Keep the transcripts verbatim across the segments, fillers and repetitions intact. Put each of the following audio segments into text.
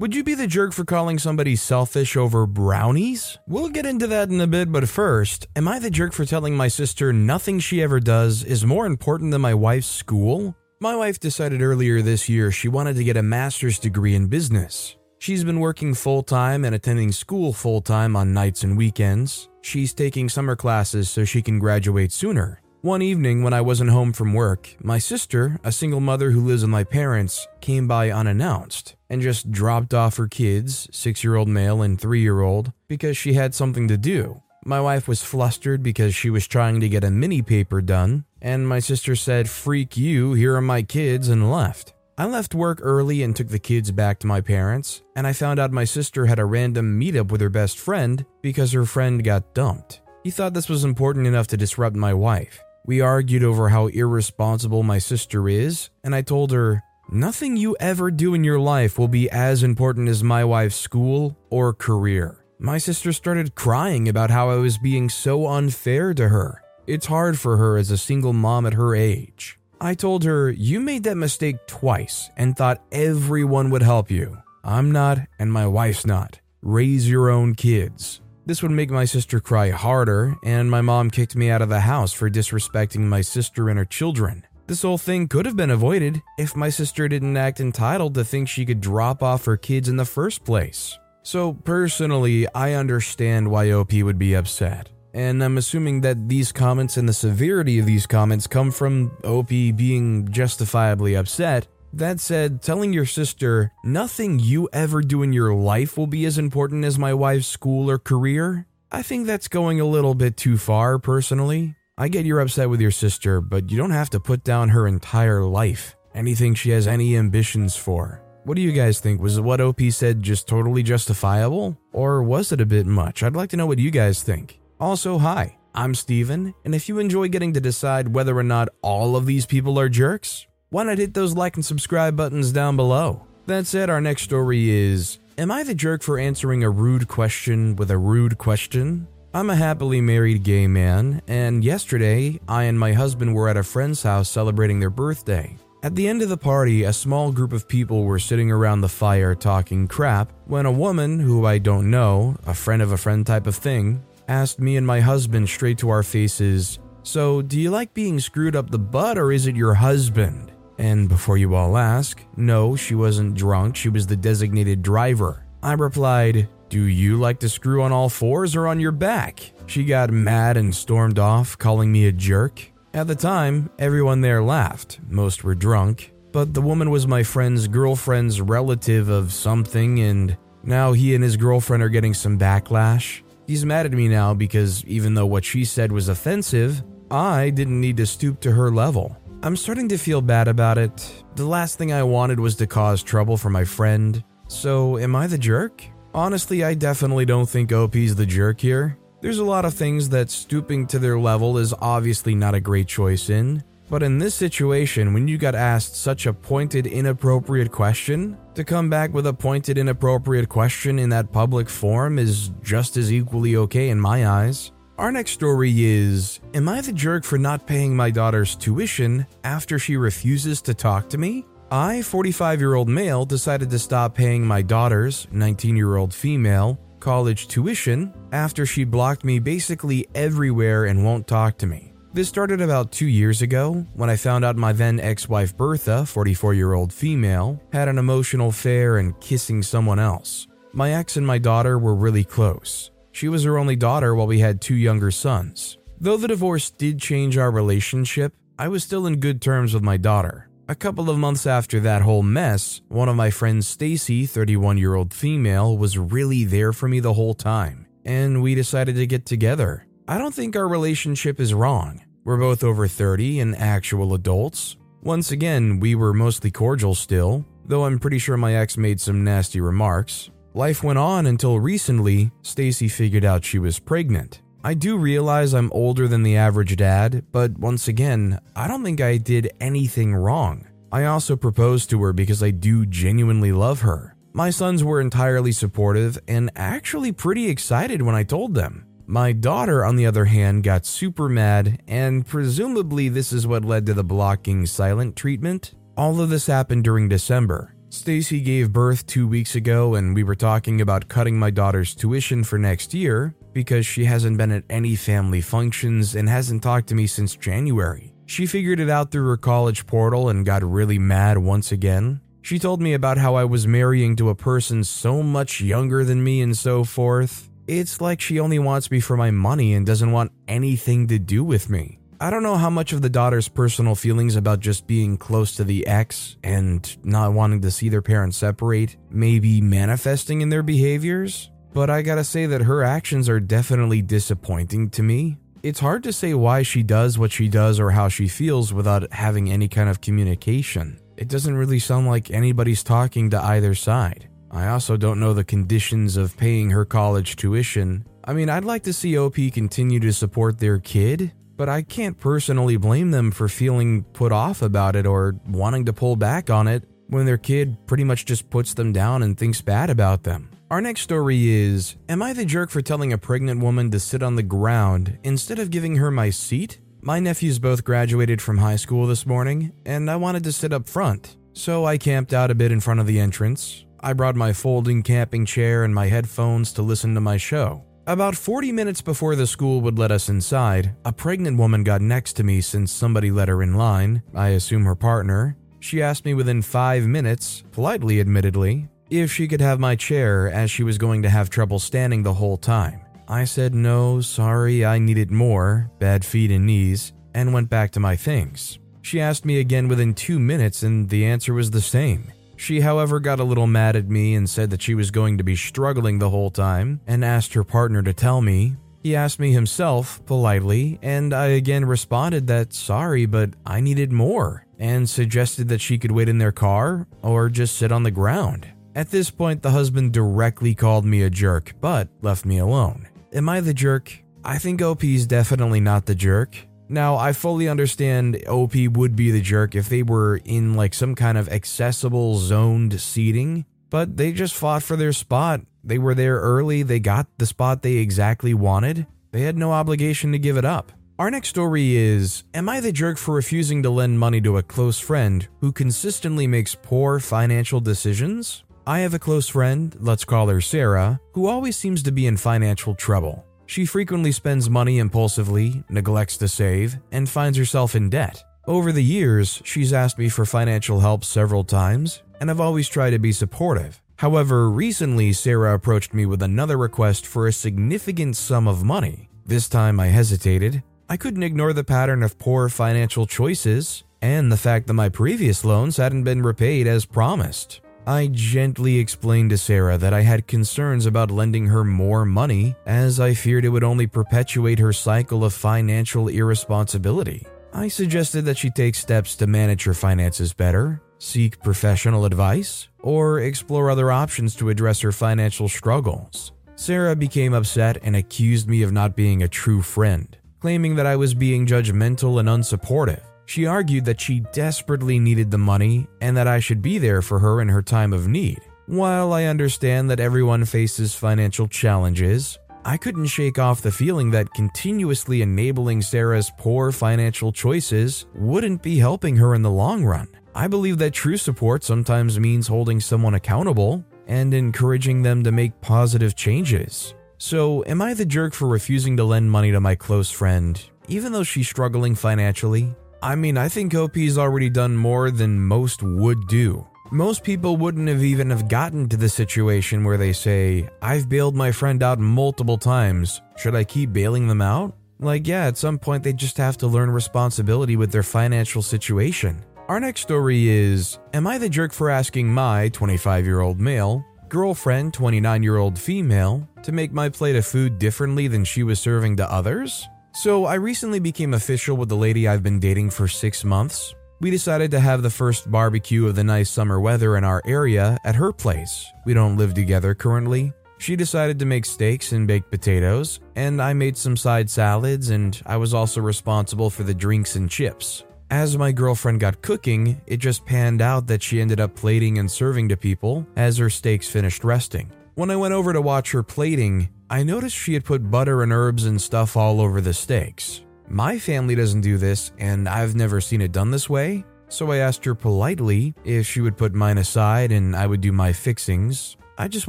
Would you be the jerk for calling somebody selfish over brownies? We'll get into that in a bit, but first, am I the jerk for telling my sister nothing she ever does is more important than my wife's school? My wife decided earlier this year she wanted to get a master's degree in business. She's been working full-time and attending school full-time on nights and weekends. She's taking summer classes so she can graduate sooner. One evening when I wasn't home from work, my sister, a single mother who lives with my parents, came by unannounced and just dropped off her kids, six-year-old male and three-year-old, because she had something to do. My wife was flustered because she was trying to get a mini paper done, and my sister said, "Freak you, here are my kids," and left. I left work early and took the kids back to my parents, and I found out my sister had a random meetup with her best friend because her friend got dumped. He thought this was important enough to disrupt my wife. We argued over how irresponsible my sister is, and I told her, nothing you ever do in your life will be as important as my wife's school or career. My sister started crying about how I was being so unfair to her. It's hard for her as a single mom at her age. I told her, you made that mistake twice and thought everyone would help you. I'm not, and my wife's not. Raise your own kids. This would make my sister cry harder, and my mom kicked me out of the house for disrespecting my sister and her children. This whole thing could have been avoided if my sister didn't act entitled to think she could drop off her kids in the first place. So personally, I understand why O P would be upset. And I'm assuming that these comments and the severity of these comments come from O P being justifiably upset. That said, telling your sister, nothing you ever do in your life will be as important as my wife's school or career, I think that's going a little bit too far, personally. I get you're upset with your sister, but you don't have to put down her entire life, anything she has any ambitions for. What do you guys think? Was what O P said just totally justifiable? Or was it a bit much? I'd like to know what you guys think. Also, hi, I'm Steven, and if you enjoy getting to decide whether or not all of these people are jerks, why not hit those like and subscribe buttons down below? That said, our next story is, am I the jerk for answering a rude question with a rude question? I'm a happily married gay man, and yesterday, I and my husband were at a friend's house celebrating their birthday. At the end of the party, a small group of people were sitting around the fire talking crap when a woman, who I don't know, a friend of a friend type of thing, asked me and my husband straight to our faces, so do you like being screwed up the butt or is it your husband? And before you all ask, no, she wasn't drunk, she was the designated driver. I replied, do you like to screw on all fours or on your back? She got mad and stormed off, calling me a jerk. At the time, everyone there laughed, most were drunk, but the woman was my friend's girlfriend's relative of something and now he and his girlfriend are getting some backlash. He's mad at me now because even though what she said was offensive, I didn't need to stoop to her level. I'm starting to feel bad about it. The last thing I wanted was to cause trouble for my friend. So, am I the jerk? Honestly, I definitely don't think O P's the jerk here. There's a lot of things that stooping to their level is obviously not a great choice in. But in this situation, when you got asked such a pointed, inappropriate question, to come back with a pointed, inappropriate question in that public forum is just as equally okay in my eyes. Our next story is, am I the jerk for not paying my daughter's tuition after she refuses to talk to me? I, forty-five-year-old male, decided to stop paying my daughter's, nineteen-year-old female, college tuition after she blocked me basically everywhere and won't talk to me. This started about two years ago when I found out my then ex-wife Bertha, forty-four-year-old female, had an emotional affair and kissing someone else. My ex and my daughter were really close. She was her only daughter while we had two younger sons. Though the divorce did change our relationship, I was still in good terms with my daughter. A couple of months after that whole mess, one of my friends Stacy, thirty-one-year-old female, was really there for me the whole time, and we decided to get together. I don't think our relationship is wrong. We're both over thirty and actual adults. Once again, we were mostly cordial still. though I'm pretty sure my ex made some nasty remarks. Life went on until recently, Stacy figured out she was pregnant. I do realize I'm older than the average dad, but once again, I don't think I did anything wrong. I also proposed to her because I do genuinely love her. My sons were entirely supportive and actually pretty excited when I told them. My daughter, on the other hand, got super mad, and presumably this is what led to the blocking silent treatment. All of this happened during December. Stacy gave birth two weeks ago, and we were talking about cutting my daughter's tuition for next year because she hasn't been at any family functions and hasn't talked to me since January. She figured it out through her college portal and got really mad once again. She told me about how I was marrying to a person so much younger than me and so forth. It's like she only wants me for my money and doesn't want anything to do with me. I don't know how much of the daughter's personal feelings about just being close to the ex and not wanting to see their parents separate may be manifesting in their behaviors, but I gotta say that her actions are definitely disappointing to me. It's hard to say why she does what she does or how she feels without having any kind of communication. It doesn't really sound like anybody's talking to either side. I also don't know the conditions of paying her college tuition. I mean, I'd like to see O P continue to support their kid, but I can't personally blame them for feeling put off about it or wanting to pull back on it when their kid pretty much just puts them down and thinks bad about them. Our next story is, am I the jerk for telling a pregnant woman to sit on the ground instead of giving her my seat? My nephews both graduated from high school this morning, and I wanted to sit up front, so I camped out a bit in front of the entrance. I brought my folding camping chair and my headphones to listen to my show. About forty minutes before the school would let us inside, a pregnant woman got next to me since somebody let her in line, I assume her partner. She asked me within five minutes, politely admittedly, if she could have my chair as she was going to have trouble standing the whole time. I said no, sorry, I needed more, bad feet and knees, and went back to my things. She asked me again within two minutes and the answer was the same. She, however, got a little mad at me and said that she was going to be struggling the whole time and asked her partner to tell me. He asked me himself, politely, and I again responded that sorry, but I needed more, and suggested that she could wait in their car or just sit on the ground. At this point, the husband directly called me a jerk, but left me alone. Am I the jerk? I think O P's definitely not the jerk. Now, I fully understand O P would be the jerk if they were in like some kind of accessible zoned seating, but they just fought for their spot. They were there early, they got the spot they exactly wanted. They had no obligation to give it up. Our next story is, am I the jerk for refusing to lend money to a close friend who consistently makes poor financial decisions? I have a close friend, let's call her Sarah, who always seems to be in financial trouble. She frequently spends money impulsively, neglects to save, and finds herself in debt. Over the years, she's asked me for financial help several times, and I've always tried to be supportive. However, recently Sarah approached me with another request for a significant sum of money. This time I hesitated. I couldn't ignore the pattern of poor financial choices and the fact that my previous loans hadn't been repaid as promised. I gently explained to Sarah that I had concerns about lending her more money, as I feared it would only perpetuate her cycle of financial irresponsibility. I suggested that she take steps to manage her finances better, seek professional advice, or explore other options to address her financial struggles. Sarah became upset and accused me of not being a true friend, claiming that I was being judgmental and unsupportive. She argued that she desperately needed the money and that I should be there for her in her time of need. While I understand that everyone faces financial challenges, I couldn't shake off the feeling that continuously enabling Sarah's poor financial choices wouldn't be helping her in the long run. I believe that true support sometimes means holding someone accountable and encouraging them to make positive changes. So, am I the jerk for refusing to lend money to my close friend, even though she's struggling financially? I mean, I think O P's already done more than most would do. Most people wouldn't have even have gotten to the situation where they say, I've bailed my friend out multiple times, should I keep bailing them out? Like, yeah, at some point they just have to learn responsibility with their financial situation. Our next story is, am I the jerk for asking my twenty-five-year-old male, girlfriend, twenty-nine-year-old female, to make my plate of food differently than she was serving to others? So I recently became official with the lady I've been dating for six months. We decided to have the first barbecue of the nice summer weather in our area at her place. We don't live together currently. She decided to make steaks and baked potatoes, and I made some side salads, and I was also responsible for the drinks and chips. As my girlfriend got cooking, it just panned out that she ended up plating and serving to people as her steaks finished resting. When I went over to watch her plating, I noticed she had put butter and herbs and stuff all over the steaks. My family doesn't do this, and I've never seen it done this way, so I asked her politely if she would put mine aside and I would do my fixings. I just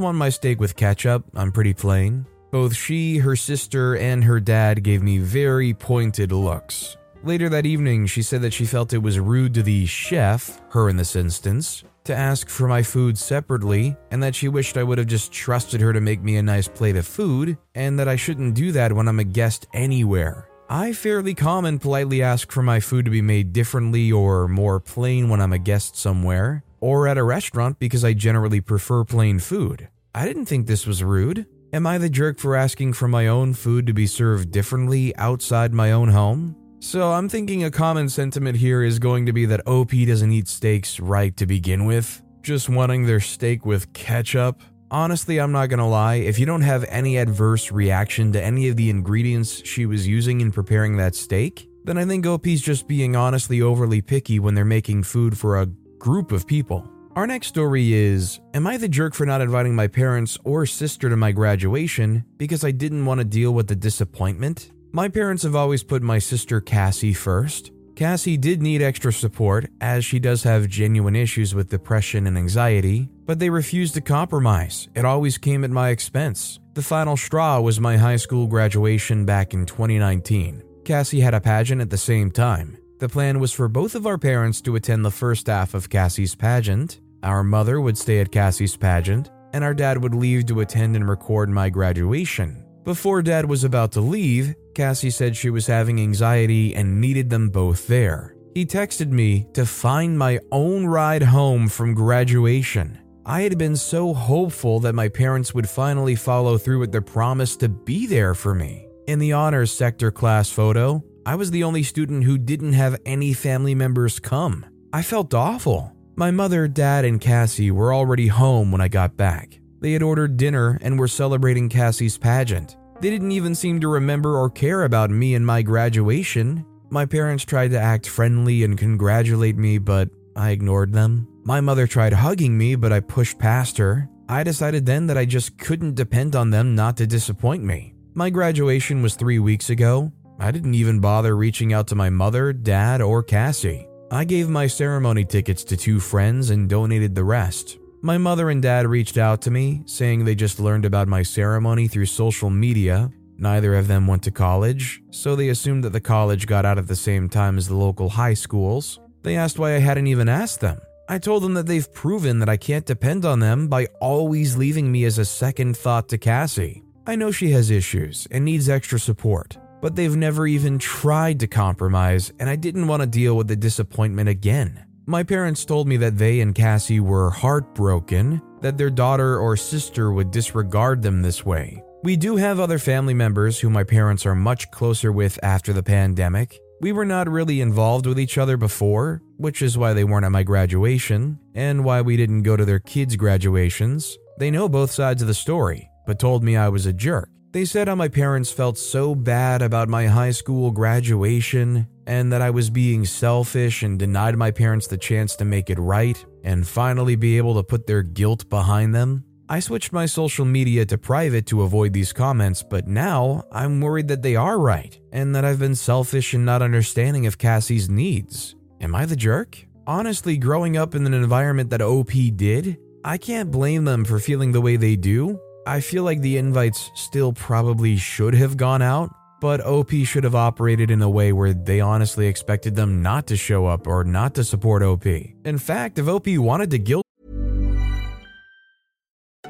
want my steak with ketchup, I'm pretty plain. Both she, her sister, and her dad gave me very pointed looks. Later that evening, she said that she felt it was rude to the chef, her in this instance, to ask for my food separately, and that she wished I would have just trusted her to make me a nice plate of food, and that I shouldn't do that when I'm a guest anywhere. I fairly calm and politely ask for my food to be made differently or more plain when I'm a guest somewhere, or at a restaurant because I generally prefer plain food. I didn't think this was rude. Am I the jerk for asking for my own food to be served differently outside my own home? So I'm thinking a common sentiment here is going to be that O P doesn't eat steaks right to begin with, just wanting their steak with ketchup. Honestly, I'm not gonna lie, if you don't have any adverse reaction to any of the ingredients she was using in preparing that steak, then I think O P's just being honestly overly picky when they're making food for a group of people. Our next story is, am I the jerk for not inviting my parents or sister to my graduation because I didn't want to deal with the disappointment? My parents have always put my sister Cassie first. Cassie did need extra support, as she does have genuine issues with depression and anxiety, but they refused to compromise. It always came at my expense. The final straw was my high school graduation back in twenty nineteen. Cassie had a pageant at the same time. The plan was for both of our parents to attend the first half of Cassie's pageant. Our mother would stay at Cassie's pageant, and our dad would leave to attend and record my graduation. Before Dad was about to leave, Cassie said she was having anxiety and needed them both there. He texted me to find my own ride home from graduation. I had been so hopeful that my parents would finally follow through with their promise to be there for me. In the honors sector class photo, I was the only student who didn't have any family members come. I felt awful. My mother, Dad, and Cassie were already home when I got back. They had ordered dinner and were celebrating Cassie's pageant. They didn't even seem to remember or care about me and my graduation. My parents tried to act friendly and congratulate me, but I ignored them. My mother tried hugging me, but I pushed past her. I decided then that I just couldn't depend on them not to disappoint me. My graduation was three weeks ago. I didn't even bother reaching out to my mother, dad, or Cassie. I gave my ceremony tickets to two friends and donated the rest. My mother and dad reached out to me, saying they just learned about my ceremony through social media. Neither of them went to college, so they assumed that the college got out at the same time as the local high schools. They asked why I hadn't even asked them. I told them that they've proven that I can't depend on them by always leaving me as a second thought to Cassie. I know she has issues and needs extra support, but they've never even tried to compromise, and I didn't want to deal with the disappointment again. My parents told me that they and Cassie were heartbroken that their daughter or sister would disregard them this way. We do have other family members who my parents are much closer with after the pandemic. We were not really involved with each other before, which is why they weren't at my graduation and why we didn't go to their kids' graduations. They know both sides of the story, but told me I was a jerk. They said how my parents felt so bad about my high school graduation and that I was being selfish and denied my parents the chance to make it right and finally be able to put their guilt behind them. I switched my social media to private to avoid these comments, but now I'm worried that they are right and that I've been selfish and not understanding of Cassie's needs. Am I the jerk? Honestly, growing up in an environment that O P did, I can't blame them for feeling the way they do. I feel like the invites still probably should have gone out, but O P should have operated in a way where they honestly expected them not to show up or not to support O P. In fact, if O P wanted to guilt...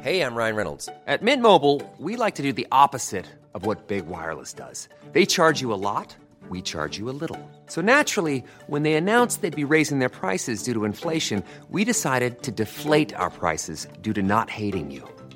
Hey, I'm Ryan Reynolds. At Mint Mobile, we like to do the opposite of what Big Wireless does. They charge you a lot, we charge you a little. So naturally, when they announced they'd be raising their prices due to inflation, we decided to deflate our prices due to not hating you.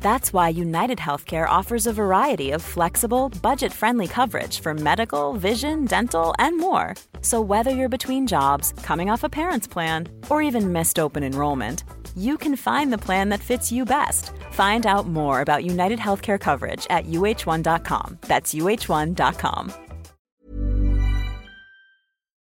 That's why United Healthcare offers a variety of flexible, budget-friendly coverage for medical, vision, dental, and more. So whether you're between jobs, coming off a parent's plan, or even missed open enrollment, you can find the plan that fits you best. Find out more about United Healthcare coverage at U H one dot com. That's U H one dot com.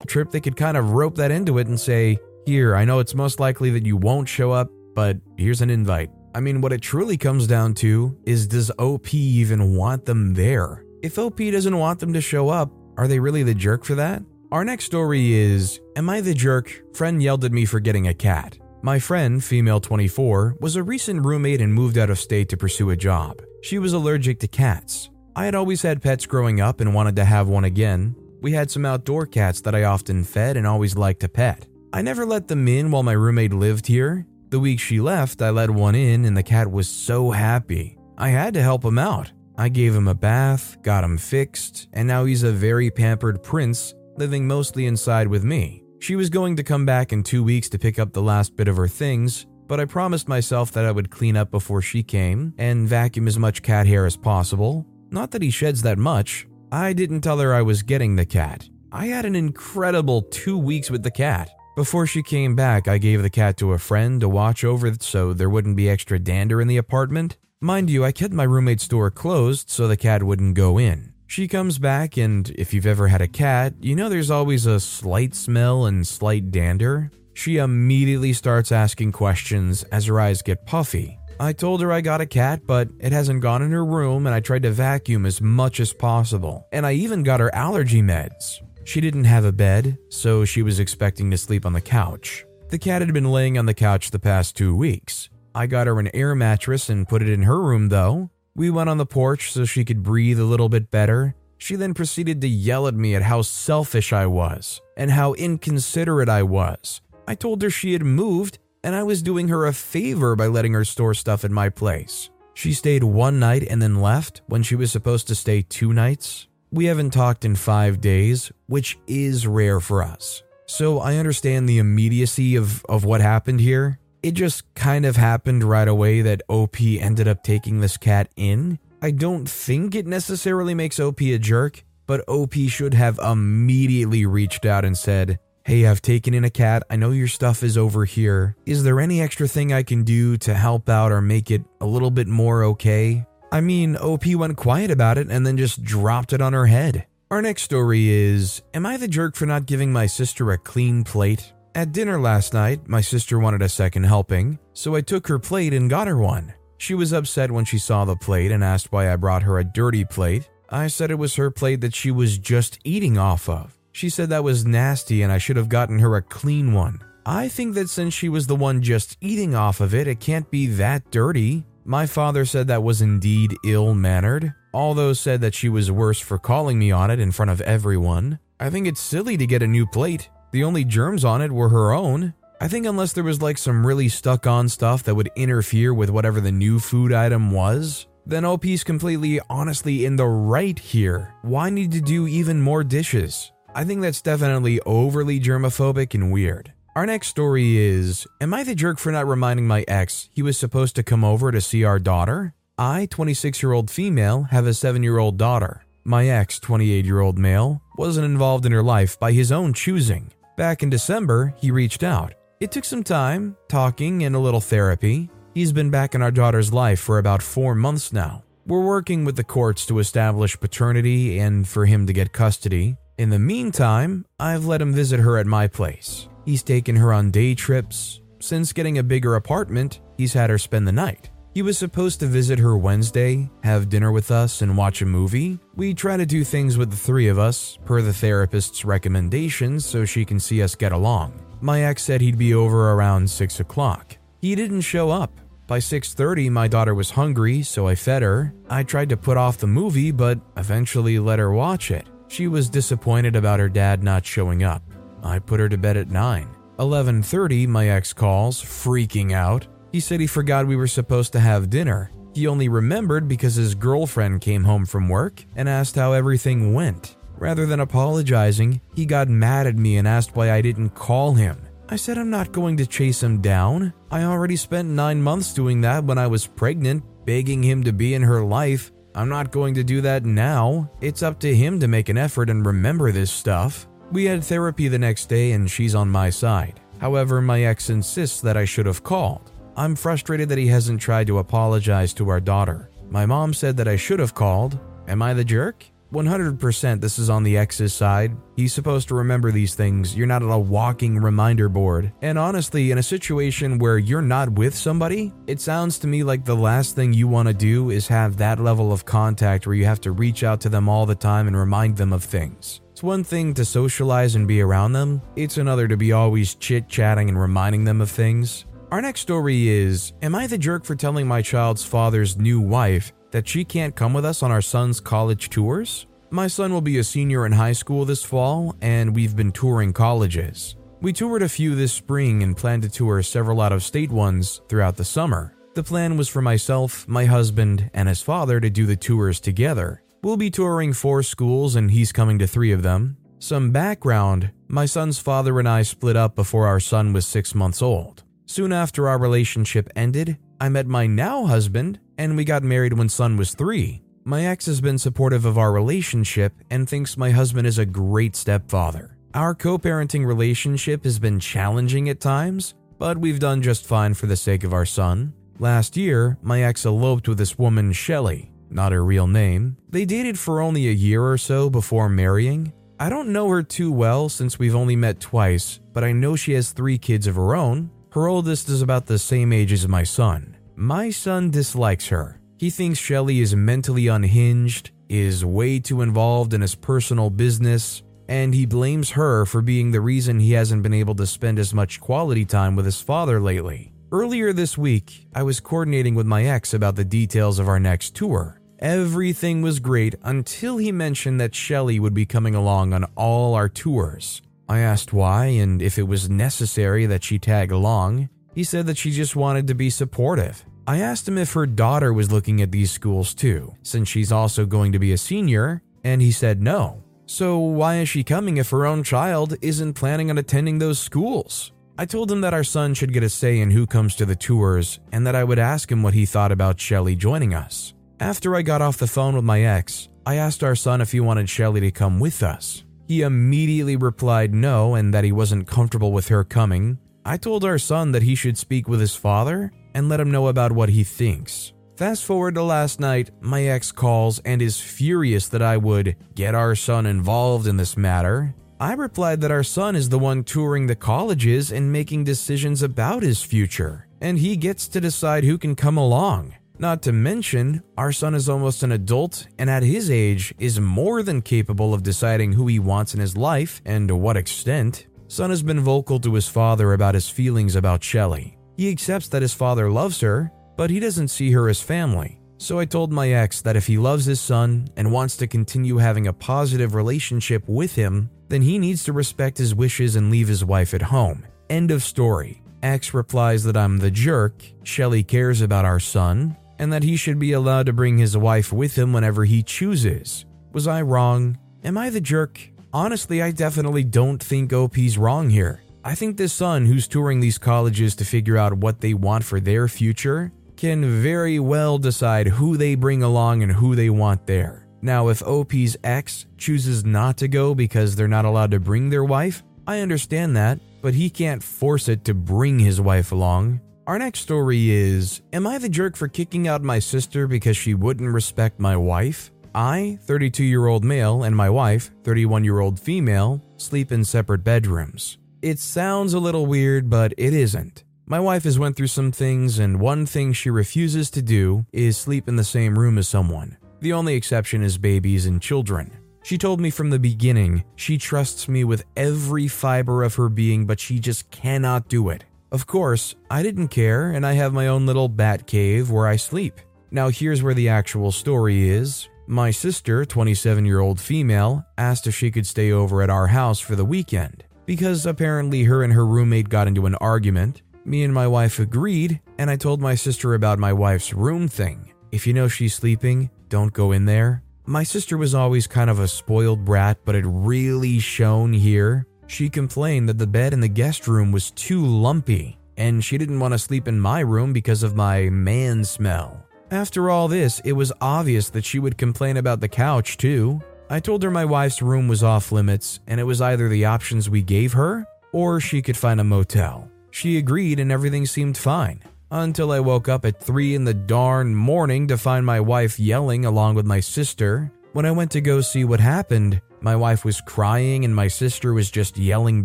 Trip, they could kind of rope that into it and say, here, I know it's most likely that you won't show up, but here's an invite. I mean, what it truly comes down to is, does O P even want them there? If O P doesn't want them to show up, are they really the jerk for that? Our next story is, am I the jerk? Friend yelled at me for getting a cat. My friend, female twenty-four, was a recent roommate and moved out of state to pursue a job. She was allergic to cats. I had always had pets growing up and wanted to have one again. We had some outdoor cats that I often fed and always liked to pet. I never let them in while my roommate lived here. The week she left, I let one in and the cat was so happy. I had to help him out. I gave him a bath, got him fixed, and now he's a very pampered prince, living mostly inside with me. She was going to come back in two weeks to pick up the last bit of her things, but I promised myself that I would clean up before she came and vacuum as much cat hair as possible. Not that he sheds that much. I didn't tell her I was getting the cat. I had an incredible two weeks with the cat. Before she came back, I gave the cat to a friend to watch over so there wouldn't be extra dander in the apartment. Mind you, I kept my roommate's door closed so the cat wouldn't go in. She comes back, and if you've ever had a cat, you know there's always a slight smell and slight dander. She immediately starts asking questions as her eyes get puffy. I told her I got a cat, but it hasn't gone in her room, and I tried to vacuum as much as possible. And I even got her allergy meds. She didn't have a bed, so she was expecting to sleep on the couch. The cat had been laying on the couch the past two weeks. I got her an air mattress and put it in her room, though. We went on the porch so she could breathe a little bit better. She then proceeded to yell at me at how selfish I was and how inconsiderate I was. I told her she had moved, and I was doing her a favor by letting her store stuff at my place. She stayed one night and then left when she was supposed to stay two nights. We haven't talked in five days, which is rare for us. So I understand the immediacy of, of what happened here. It just kind of happened right away that O P ended up taking this cat in. I don't think it necessarily makes O P a jerk, but O P should have immediately reached out and said, hey, I've taken in a cat. I know your stuff is over here. Is there any extra thing I can do to help out or make it a little bit more okay? I mean, O P went quiet about it and then just dropped it on her head. Our next story is, am I the jerk for not giving my sister a clean plate? At dinner last night, my sister wanted a second helping, so I took her plate and got her one. She was upset when she saw the plate and asked why I brought her a dirty plate. I said it was her plate that she was just eating off of. She said that was nasty and I should have gotten her a clean one. I think that since she was the one just eating off of it, it can't be that dirty. My father said that was indeed ill-mannered, although said that she was worse for calling me on it in front of everyone. I think it's silly to get a new plate. The only germs on it were her own. I think unless there was like some really stuck-on stuff that would interfere with whatever the new food item was, then O P's completely honestly in the right here. Why need to do even more dishes? I think that's definitely overly germophobic and weird. Our next story is, am I the jerk for not reminding my ex he was supposed to come over to see our daughter? I, twenty-six-year-old female, have a seven-year-old daughter. My ex, twenty-eight-year-old male, wasn't involved in her life by his own choosing. Back in December, he reached out. It took some time, talking, and a little therapy. He's been back in our daughter's life for about four months now. We're working with the courts to establish paternity and for him to get custody. In the meantime, I've let him visit her at my place. He's taken her on day trips. Since getting a bigger apartment, he's had her spend the night. He was supposed to visit her Wednesday, have dinner with us, and watch a movie. We try to do things with the three of us, per the therapist's recommendations, so she can see us get along. My ex said he'd be over around six o'clock. He didn't show up. By six thirty, my daughter was hungry, so I fed her. I tried to put off the movie, but eventually let her watch it. She was disappointed about her dad not showing up. I put her to bed at nine. eleven thirty, my ex calls, freaking out. He said he forgot we were supposed to have dinner. He only remembered because his girlfriend came home from work and asked how everything went. Rather than apologizing, he got mad at me and asked why I didn't call him. I said I'm not going to chase him down. I already spent nine months doing that when I was pregnant, begging him to be in her life. I'm not going to do that now. It's up to him to make an effort and remember this stuff. We had therapy the next day and she's on my side. However, my ex insists that I should have called. I'm frustrated that he hasn't tried to apologize to our daughter. My mom said that I should have called. Am I the jerk? one hundred percent this is on the ex's side. He's supposed to remember these things. You're not on a walking reminder board. And honestly, in a situation where you're not with somebody, it sounds to me like the last thing you want to do is have that level of contact where you have to reach out to them all the time and remind them of things. It's one thing to socialize and be around them. It's another to be always chit-chatting and reminding them of things. Our next story is, am I the jerk for telling my child's father's new wife that she can't come with us on our son's college tours? My son will be a senior in high school this fall, and we've been touring colleges. We toured a few this spring and plan to tour several out-of-state ones throughout the summer. The plan was for myself, my husband, and his father to do the tours together. We'll be touring four schools and he's coming to three of them. Some background, my son's father and I split up before our son was six months old. Soon after our relationship ended, I met my now husband, and we got married when son was three. My ex has been supportive of our relationship and thinks my husband is a great stepfather. Our co-parenting relationship has been challenging at times, but we've done just fine for the sake of our son. Last year, my ex eloped with this woman, Shelly, not her real name. They dated for only a year or so before marrying. I don't know her too well since we've only met twice, but I know she has three kids of her own. Her oldest is about the same age as my son. My son dislikes her. He thinks Shelly is mentally unhinged, is way too involved in his personal business, and he blames her for being the reason he hasn't been able to spend as much quality time with his father lately. Earlier this week, I was coordinating with my ex about the details of our next tour. Everything was great until he mentioned that Shelly would be coming along on all our tours. I asked why and if it was necessary that she tag along. He said that she just wanted to be supportive. I asked him if her daughter was looking at these schools too, since she's also going to be a senior, and he said no. So why is she coming if her own child isn't planning on attending those schools? I told him that our son should get a say in who comes to the tours and that I would ask him what he thought about Shelly joining us. After I got off the phone with my ex, I asked our son if he wanted Shelly to come with us. He immediately replied no and that he wasn't comfortable with her coming. I told our son that he should speak with his father and let him know about what he thinks. Fast forward to last night, my ex calls and is furious that I would get our son involved in this matter. I replied that our son is the one touring the colleges and making decisions about his future, and he gets to decide who can come along. Not to mention, our son is almost an adult and at his age is more than capable of deciding who he wants in his life and to what extent. Son has been vocal to his father about his feelings about Shelly. He accepts that his father loves her, but he doesn't see her as family. So I told my ex that if he loves his son and wants to continue having a positive relationship with him, then he needs to respect his wishes and leave his wife at home. End of story. Ex replies that I'm the jerk, Shelly cares about our son, and that he should be allowed to bring his wife with him whenever he chooses. Was I wrong? Am I the jerk? Honestly, I definitely don't think O P's wrong here. I think this son who's touring these colleges to figure out what they want for their future can very well decide who they bring along and who they want there. Now, if O P's ex chooses not to go because they're not allowed to bring their wife, I understand that, but he can't force it to bring his wife along. Our next story is, am I the jerk for kicking out my sister because she wouldn't respect my wife? I, thirty-two-year-old male, and my wife, thirty-one-year-old female, sleep in separate bedrooms. It sounds a little weird, but it isn't. My wife has went through some things, and one thing she refuses to do is sleep in the same room as someone. The only exception is babies and children. She told me from the beginning she trusts me with every fiber of her being, but she just cannot do it. Of course, I didn't care, and I have my own little bat cave where I sleep. Now here's where the actual story is. My sister, twenty-seven-year-old female, asked if she could stay over at our house for the weekend, because apparently her and her roommate got into an argument. Me and my wife agreed, and I told my sister about my wife's room thing. If you know she's sleeping, don't go in there. My sister was always kind of a spoiled brat, but it really shone here. She complained that the bed in the guest room was too lumpy, and she didn't want to sleep in my room because of my man smell. After all this, it was obvious that she would complain about the couch too. I told her my wife's room was off limits, and it was either the options we gave her, or she could find a motel. She agreed and everything seemed fine, until I woke up at three in the darn morning to find my wife yelling along with my sister. When I went to go see what happened, my wife was crying and my sister was just yelling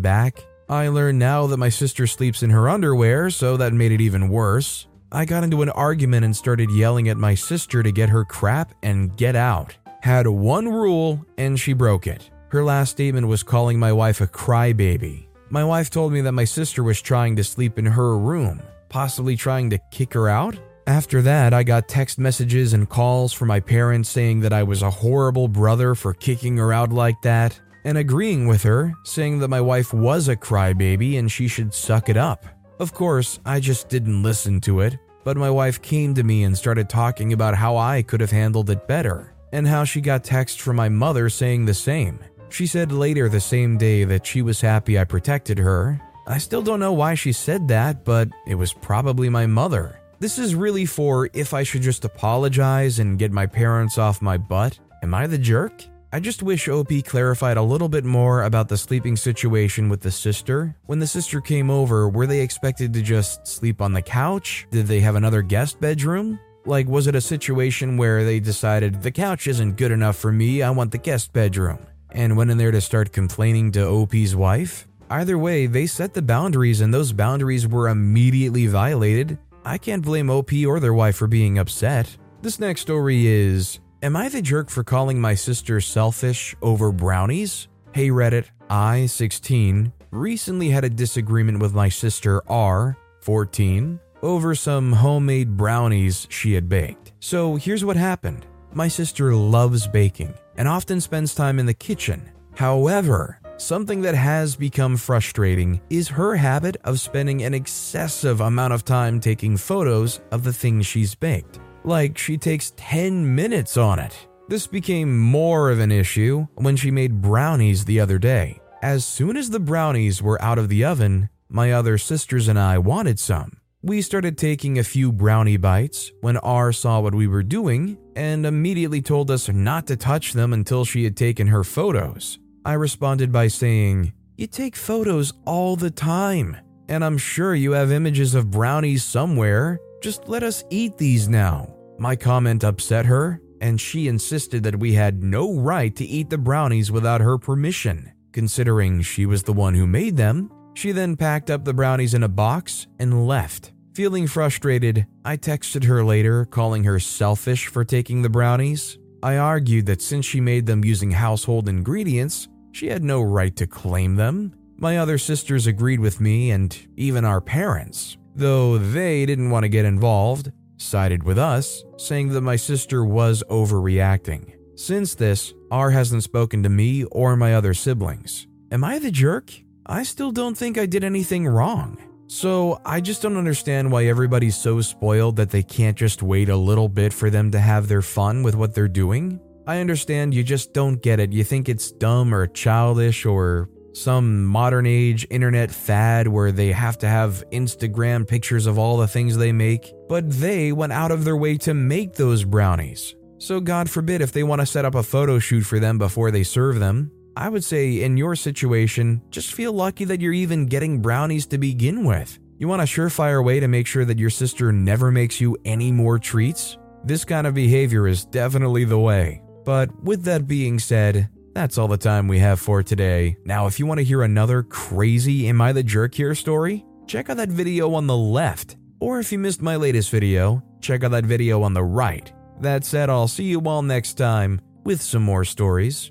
back. I learned now that my sister sleeps in her underwear, so that made it even worse. I got into an argument and started yelling at my sister to get her crap and get out. Had one rule and she broke it. Her last statement was calling my wife a crybaby. My wife told me that my sister was trying to sleep in her room, possibly trying to kick her out. After that, I got text messages and calls from my parents saying that I was a horrible brother for kicking her out like that, and agreeing with her, saying that my wife was a crybaby and she should suck it up. Of course, I just didn't listen to it, but my wife came to me and started talking about how I could have handled it better, and how she got texts from my mother saying the same. She said later the same day that she was happy I protected her. I still don't know why she said that, but it was probably my mother. This is really for if I should just apologize and get my parents off my butt. Am I the jerk? I just wish O P clarified a little bit more about the sleeping situation with the sister. When the sister came over, were they expected to just sleep on the couch? Did they have another guest bedroom? Like, was it a situation where they decided, the couch isn't good enough for me, I want the guest bedroom, and went in there to start complaining to O P's wife? Either way, they set the boundaries and those boundaries were immediately violated. I can't blame O P or their wife for being upset. This next story is... am I the jerk for calling my sister selfish over brownies? Hey Reddit, I, sixteen, recently had a disagreement with my sister R, fourteen, over some homemade brownies she had baked. So here's what happened. My sister loves baking and often spends time in the kitchen. However, something that has become frustrating is her habit of spending an excessive amount of time taking photos of the things she's baked. Like, she takes ten minutes on it. This became more of an issue when she made brownies the other day. As soon as the brownies were out of the oven, my other sisters and I wanted some. We started taking a few brownie bites when R saw what we were doing and immediately told us not to touch them until she had taken her photos. I responded by saying, "You take photos all the time, and I'm sure you have images of brownies somewhere. Just let us eat these now." My comment upset her, and she insisted that we had no right to eat the brownies without her permission, considering she was the one who made them. She then packed up the brownies in a box and left. Feeling frustrated, I texted her later, calling her selfish for taking the brownies. I argued that since she made them using household ingredients, she had no right to claim them. My other sisters agreed with me, and even our parents, though they didn't want to get involved, sided with us, saying that my sister was overreacting. Since this, R hasn't spoken to me or my other siblings. Am I the jerk? I still don't think I did anything wrong. So I just don't understand why everybody's so spoiled that they can't just wait a little bit for them to have their fun with what they're doing. I understand you just don't get it. You think it's dumb or childish or some modern age internet fad where they have to have Instagram pictures of all the things they make, but they went out of their way to make those brownies. So God forbid if they want to set up a photo shoot for them before they serve them. I would say in your situation, just feel lucky that you're even getting brownies to begin with. You want a surefire way to make sure that your sister never makes you any more treats? This kind of behavior is definitely the way. But with that being said, that's all the time we have for today. Now, if you want to hear another crazy Am I the Jerk Here story, check out that video on the left. Or if you missed my latest video, check out that video on the right. That said, I'll see you all next time with some more stories.